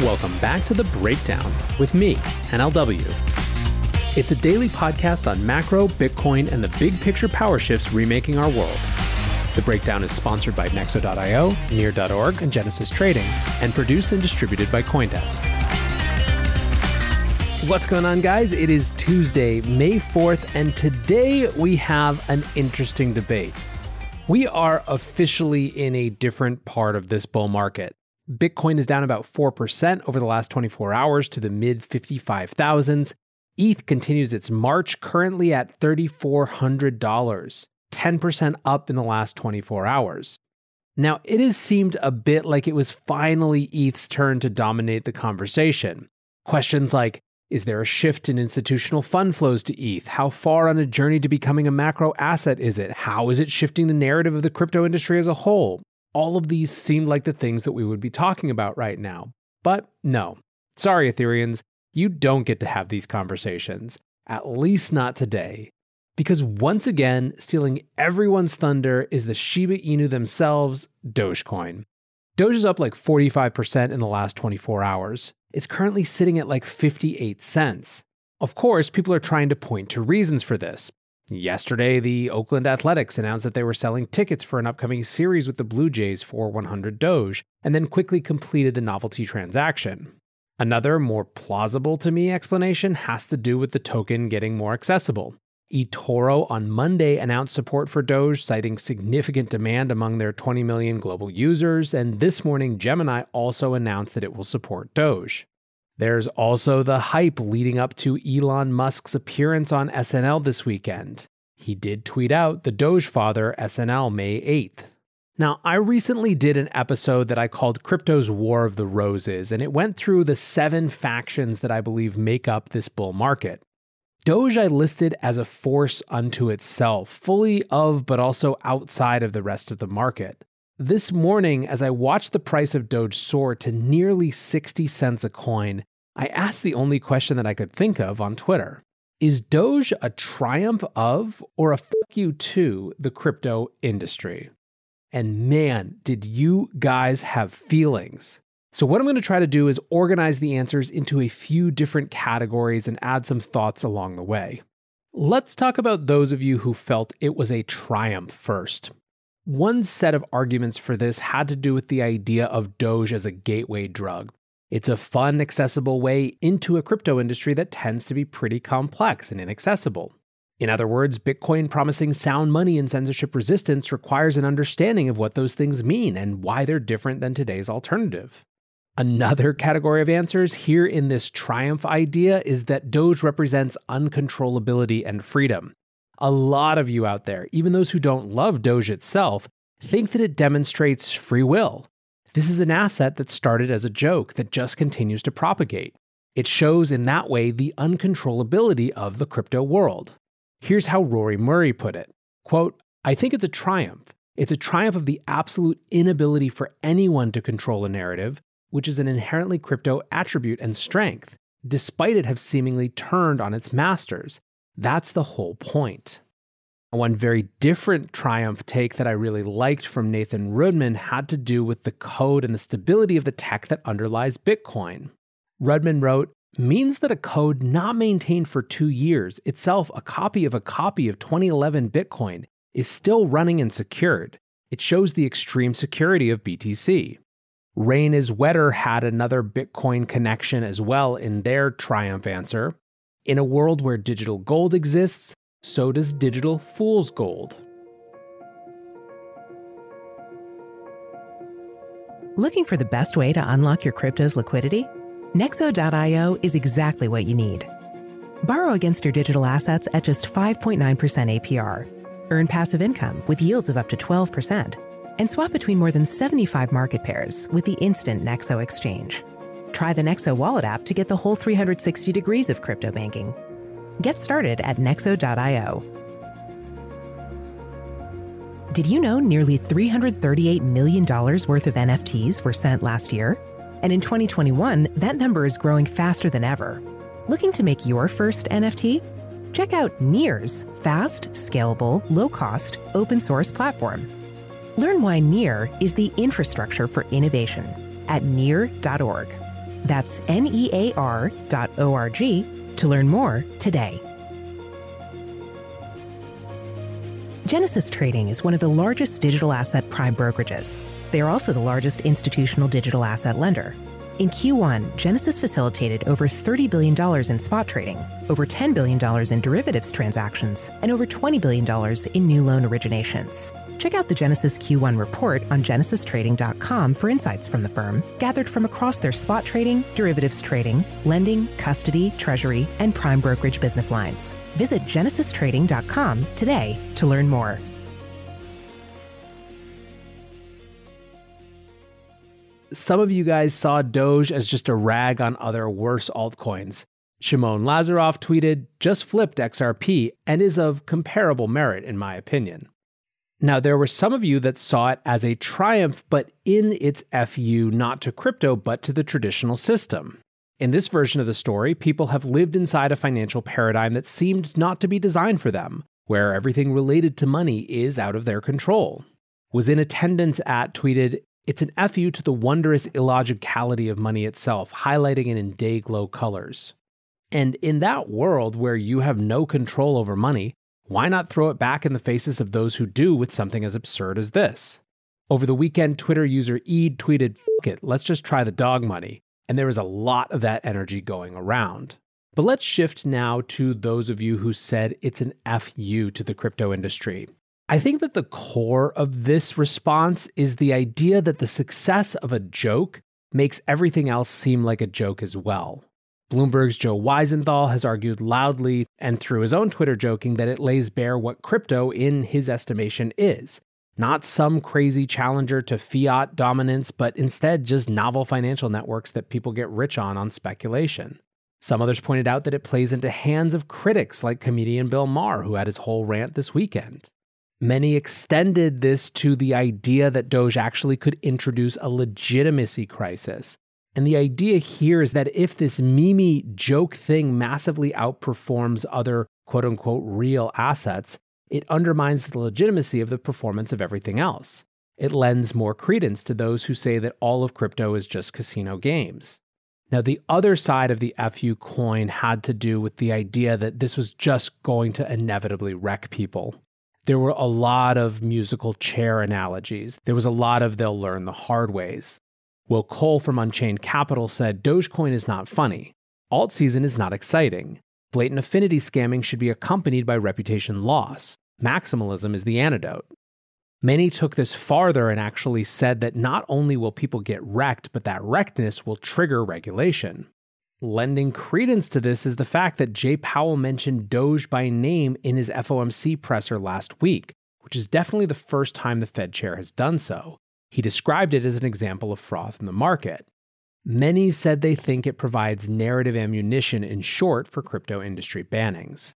Welcome back to The Breakdown with me, NLW. It's a daily podcast on macro, Bitcoin, and the big picture power shifts remaking our world. The Breakdown is sponsored by Nexo.io, Near.org, and Genesis Trading, and produced and distributed by CoinDesk. What's going on, guys? It is Tuesday, May 4th, and today we have an interesting debate. We are officially in a different part of this bull market. Bitcoin is down about 4% over the last 24 hours to the mid-55,000s. ETH continues its march, currently at $3,400, 10% up in the last 24 hours. Now, it has seemed a bit like it was finally ETH's turn to dominate the conversation. Questions like, is there a shift in institutional fund flows to ETH? How far on a journey to becoming a macro asset is it? How is it shifting the narrative of the crypto industry as a whole? All of these seem like the things that we would be talking about right now. But no. Sorry, Ethereans, you don't get to have these conversations. At least not today. Because once again, stealing everyone's thunder is the Shiba Inu themselves, Dogecoin. Doge is up like 45% in the last 24 hours. It's currently sitting at like 58 cents. Of course, people are trying to point to reasons for this. Yesterday, the Oakland Athletics announced that they were selling tickets for an upcoming series with the Blue Jays for 100 Doge, and then quickly completed the novelty transaction. Another, more plausible to me explanation has to do with the token getting more accessible. eToro on Monday announced support for Doge, citing significant demand among their 20 million global users, and this morning Gemini also announced that it will support Doge. There's also the hype leading up to Elon Musk's appearance on SNL this weekend. He did tweet out the Doge Father SNL May 8th. Now, I recently did an episode that I called Crypto's War of the Roses, and it went through the 7 factions that I believe make up this bull market. Doge I listed as a force unto itself, fully of but also outside of the rest of the market. This morning, as I watched the price of Doge soar to nearly 60 cents a coin, I asked the only question that I could think of on Twitter. Is Doge a triumph of, or a fuck you to, the crypto industry? And man, did you guys have feelings. So what I'm going to try to do is organize the answers into a few different categories and add some thoughts along the way. Let's talk about those of you who felt it was a triumph first. One set of arguments for this had to do with the idea of Doge as a gateway drug. It's a fun, accessible way into a crypto industry that tends to be pretty complex and inaccessible. In other words, Bitcoin promising sound money and censorship resistance requires an understanding of what those things mean and why they're different than today's alternative. Another category of answers here in this triumph idea is that Doge represents uncontrollability and freedom. A lot of you out there, even those who don't love Doge itself, think that it demonstrates free will. This is an asset that started as a joke that just continues to propagate. It shows in that way the uncontrollability of the crypto world. Here's how Rory Murray put it. Quote, I think it's a triumph. It's a triumph of the absolute inability for anyone to control a narrative, which is an inherently crypto attribute and strength, despite it have seemingly turned on its masters. That's the whole point. One very different triumph take that I really liked from Nathan Rudman had to do with the code and the stability of the tech that underlies Bitcoin. Rudman wrote, means that a code not maintained for 2 years, itself a copy of 2011 Bitcoin, is still running and secured. It shows the extreme security of BTC. Rain is Wetter had another Bitcoin connection as well in their triumph answer. In a world where digital gold exists, so does digital fool's gold. Looking for the best way to unlock your crypto's liquidity? Nexo.io is exactly what you need. Borrow against your digital assets at just 5.9% APR. Earn passive income with yields of up to 12%. And swap between more than 75 market pairs with the instant Nexo exchange. Try the Nexo Wallet app to get the whole 360 degrees of crypto banking. Get started at Nexo.io. Did you know nearly $338 million worth of NFTs were sent last year? And in 2021, that number is growing faster than ever. Looking to make your first NFT? Check out Near's fast, scalable, low-cost, open-source platform. Learn why Near is the infrastructure for innovation at Near.org. That's NEAR.org to learn more today. Genesis Trading is one of the largest digital asset prime brokerages. They are also the largest institutional digital asset lender. In Q1, Genesis facilitated over $30 billion in spot trading, over $10 billion in derivatives transactions, and over $20 billion in new loan originations. Check out the Genesis Q1 report on genesistrading.com for insights from the firm, gathered from across their spot trading, derivatives trading, lending, custody, treasury, and prime brokerage business lines. Visit genesistrading.com today to learn more. Some of you guys saw Doge as just a rag on other worse altcoins. Shimon Lazaroff tweeted, "Just flipped XRP and is of comparable merit in my opinion." Now, there were some of you that saw it as a triumph, but in its FU not to crypto, but to the traditional system. In this version of the story, people have lived inside a financial paradigm that seemed not to be designed for them, where everything related to money is out of their control. Was in attendance at tweeted, "It's an FU to the wondrous illogicality of money itself, highlighting it in day glow colors." And in that world where you have no control over money, why not throw it back in the faces of those who do with something as absurd as this? Over the weekend, Twitter user Ede tweeted, "F*** it, let's just try the dog money." And there was a lot of that energy going around. But let's shift now to those of you who said it's an FU to the crypto industry. I think that the core of this response is the idea that the success of a joke makes everything else seem like a joke as well. Bloomberg's Joe Weisenthal has argued loudly and through his own Twitter joking that it lays bare what crypto, in his estimation, is. Not some crazy challenger to fiat dominance, but instead just novel financial networks that people get rich on speculation. Some others pointed out that it plays into hands of critics like comedian Bill Maher, who had his whole rant this weekend. Many extended this to the idea that Doge actually could introduce a legitimacy crisis. And the idea here is that if this meme joke thing massively outperforms other quote-unquote real assets, it undermines the legitimacy of the performance of everything else. It lends more credence to those who say that all of crypto is just casino games. Now, the other side of the FU coin had to do with the idea that this was just going to inevitably wreck people. There were a lot of musical chair analogies. There was a lot of they'll learn the hard ways. Will Cole from Unchained Capital said, "Dogecoin is not funny. Alt season is not exciting. Blatant affinity scamming should be accompanied by reputation loss. Maximalism is the antidote." Many took this farther and actually said that not only will people get wrecked, but that wreckedness will trigger regulation. Lending credence to this is the fact that Jay Powell mentioned Doge by name in his FOMC presser last week, which is definitely the first time the Fed chair has done so. He described it as an example of froth in the market. Many said they think it provides narrative ammunition, in short, for crypto industry bannings.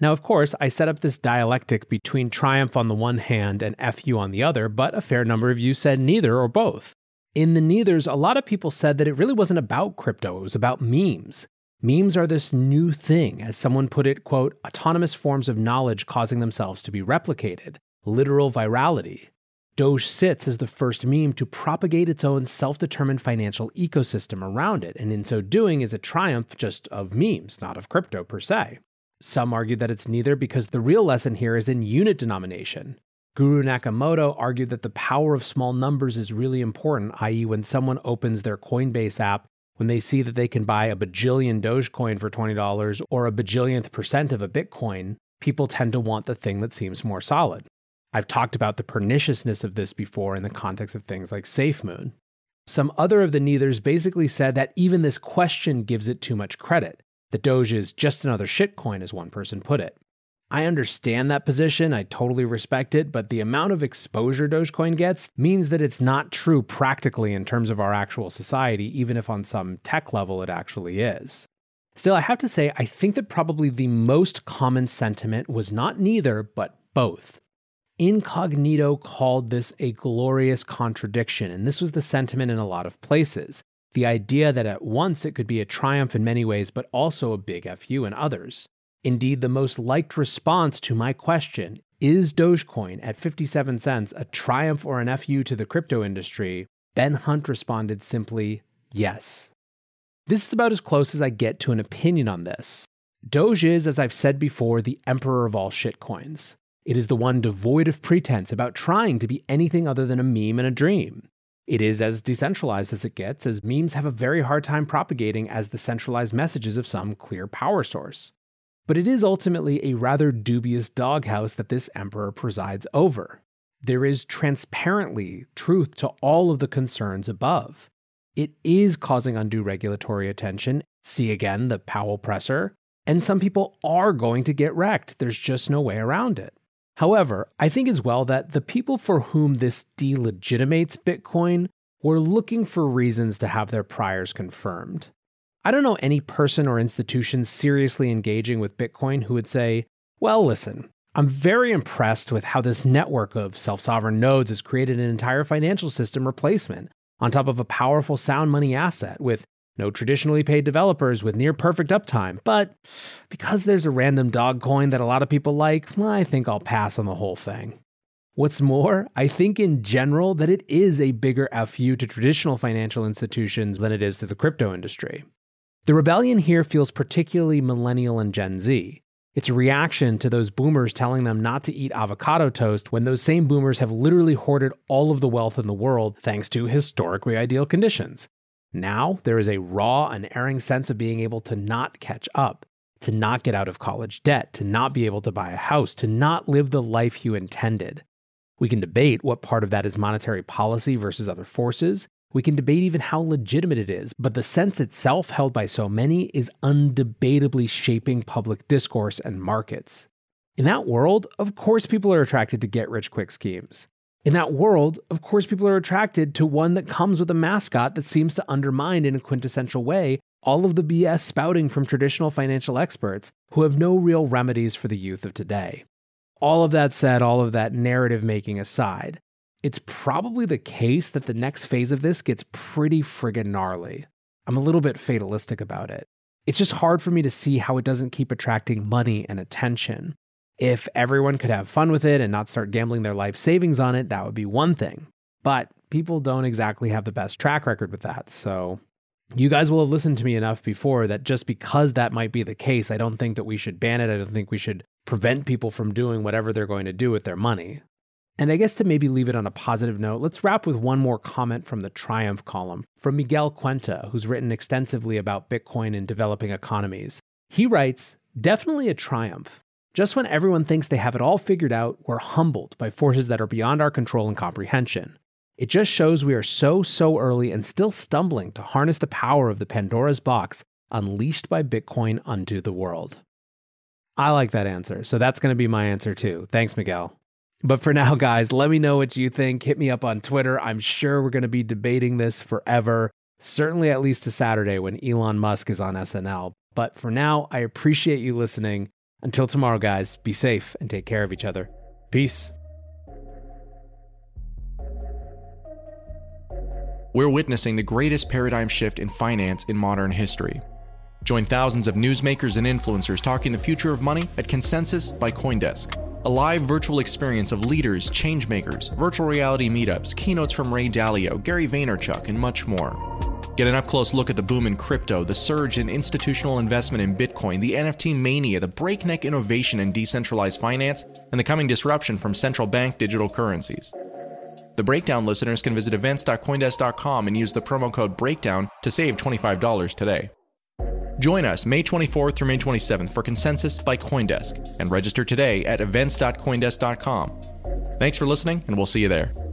Now, of course, I set up this dialectic between triumph on the one hand and FU on the other, but a fair number of you said neither or both. In the neithers, a lot of people said that it really wasn't about crypto, it was about memes. Memes are this new thing, as someone put it, quote, "autonomous forms of knowledge causing themselves to be replicated, literal virality. Doge sits as the first meme to propagate its own self-determined financial ecosystem around it, and in so doing is a triumph just of memes, not of crypto per se." Some argue that it's neither because the real lesson here is in unit denomination. Guru Nakamoto argued that the power of small numbers is really important, i.e. when someone opens their Coinbase app, when they see that they can buy a bajillion Dogecoin for $20 or a bajillionth percent of a Bitcoin, people tend to want the thing that seems more solid. I've talked about the perniciousness of this before in the context of things like SafeMoon. Some other of the neithers basically said that even this question gives it too much credit, that Doge is just another shitcoin, as one person put it. I understand that position, I totally respect it, but the amount of exposure Dogecoin gets means that it's not true practically in terms of our actual society, even if on some tech level it actually is. Still, I have to say, I think that probably the most common sentiment was not neither, but both. Incognito called this a glorious contradiction, and this was the sentiment in a lot of places. The idea that at once it could be a triumph in many ways, but also a big FU in others. Indeed, the most liked response to my question, is Dogecoin at 57 cents a triumph or an FU to the crypto industry? Ben Hunt responded simply, yes. This is about as close as I get to an opinion on this. Doge is, as I've said before, the emperor of all shitcoins. It is the one devoid of pretense about trying to be anything other than a meme and a dream. It is as decentralized as it gets, as memes have a very hard time propagating as the centralized messages of some clear power source. But it is ultimately a rather dubious doghouse that this emperor presides over. There is transparently truth to all of the concerns above. It is causing undue regulatory attention. See again the Powell presser. And some people are going to get wrecked. There's just no way around it. However, I think as well that the people for whom this delegitimates Bitcoin were looking for reasons to have their priors confirmed. I don't know any person or institution seriously engaging with Bitcoin who would say, well, listen, I'm very impressed with how this network of self-sovereign nodes has created an entire financial system replacement on top of a powerful sound money asset with no traditionally paid developers with near perfect uptime, but because there's a random dog coin that a lot of people like, well, I think I'll pass on the whole thing. What's more, I think in general that it is a bigger FU to traditional financial institutions than it is to the crypto industry. The rebellion here feels particularly millennial and Gen Z. It's a reaction to those boomers telling them not to eat avocado toast when those same boomers have literally hoarded all of the wealth in the world thanks to historically ideal conditions. Now, there is a raw, unerring sense of being able to not catch up, to not get out of college debt, to not be able to buy a house, to not live the life you intended. We can debate what part of that is monetary policy versus other forces. We can debate even how legitimate it is, but the sense itself held by so many is undebatably shaping public discourse and markets. In that world, of course people are attracted to get-rich-quick schemes. In that world, of course, people are attracted to one that comes with a mascot that seems to undermine in a quintessential way all of the BS spouting from traditional financial experts who have no real remedies for the youth of today. All of that said, all of that narrative making aside, it's probably the case that the next phase of this gets pretty friggin' gnarly. I'm a little bit fatalistic about it. It's just hard for me to see how it doesn't keep attracting money and attention. If everyone could have fun with it and not start gambling their life savings on it, that would be one thing. But people don't exactly have the best track record with that. So you guys will have listened to me enough before that just because that might be the case, I don't think that we should ban it. I don't think we should prevent people from doing whatever they're going to do with their money. And I guess to maybe leave it on a positive note, let's wrap with one more comment from the Triumph column from Miguel Cuenta, who's written extensively about Bitcoin and developing economies. He writes, "Definitely a triumph. Just when everyone thinks they have it all figured out, we're humbled by forces that are beyond our control and comprehension. It just shows we are so early and still stumbling to harness the power of the Pandora's box unleashed by Bitcoin unto the world." I like that answer, so that's going to be my answer too. Thanks, Miguel. But for now, guys, let me know what you think. Hit me up on Twitter. I'm sure we're going to be debating this forever, certainly at least to Saturday when Elon Musk is on SNL. But for now, I appreciate you listening. Until tomorrow, guys, be safe and take care of each other. Peace. We're witnessing the greatest paradigm shift in finance in modern history. Join thousands of newsmakers and influencers talking the future of money at Consensus by CoinDesk, a live virtual experience of leaders, changemakers, virtual reality meetups, keynotes from Ray Dalio, Gary Vaynerchuk, and much more. Get an up-close look at the boom in crypto, the surge in institutional investment in Bitcoin, the NFT mania, the breakneck innovation in decentralized finance, and the coming disruption from central bank digital currencies. The Breakdown listeners can visit events.coindesk.com and use the promo code BREAKDOWN to save $25 today. Join us May 24th through May 27th for Consensus by CoinDesk and register today at events.coindesk.com. Thanks for listening, and we'll see you there.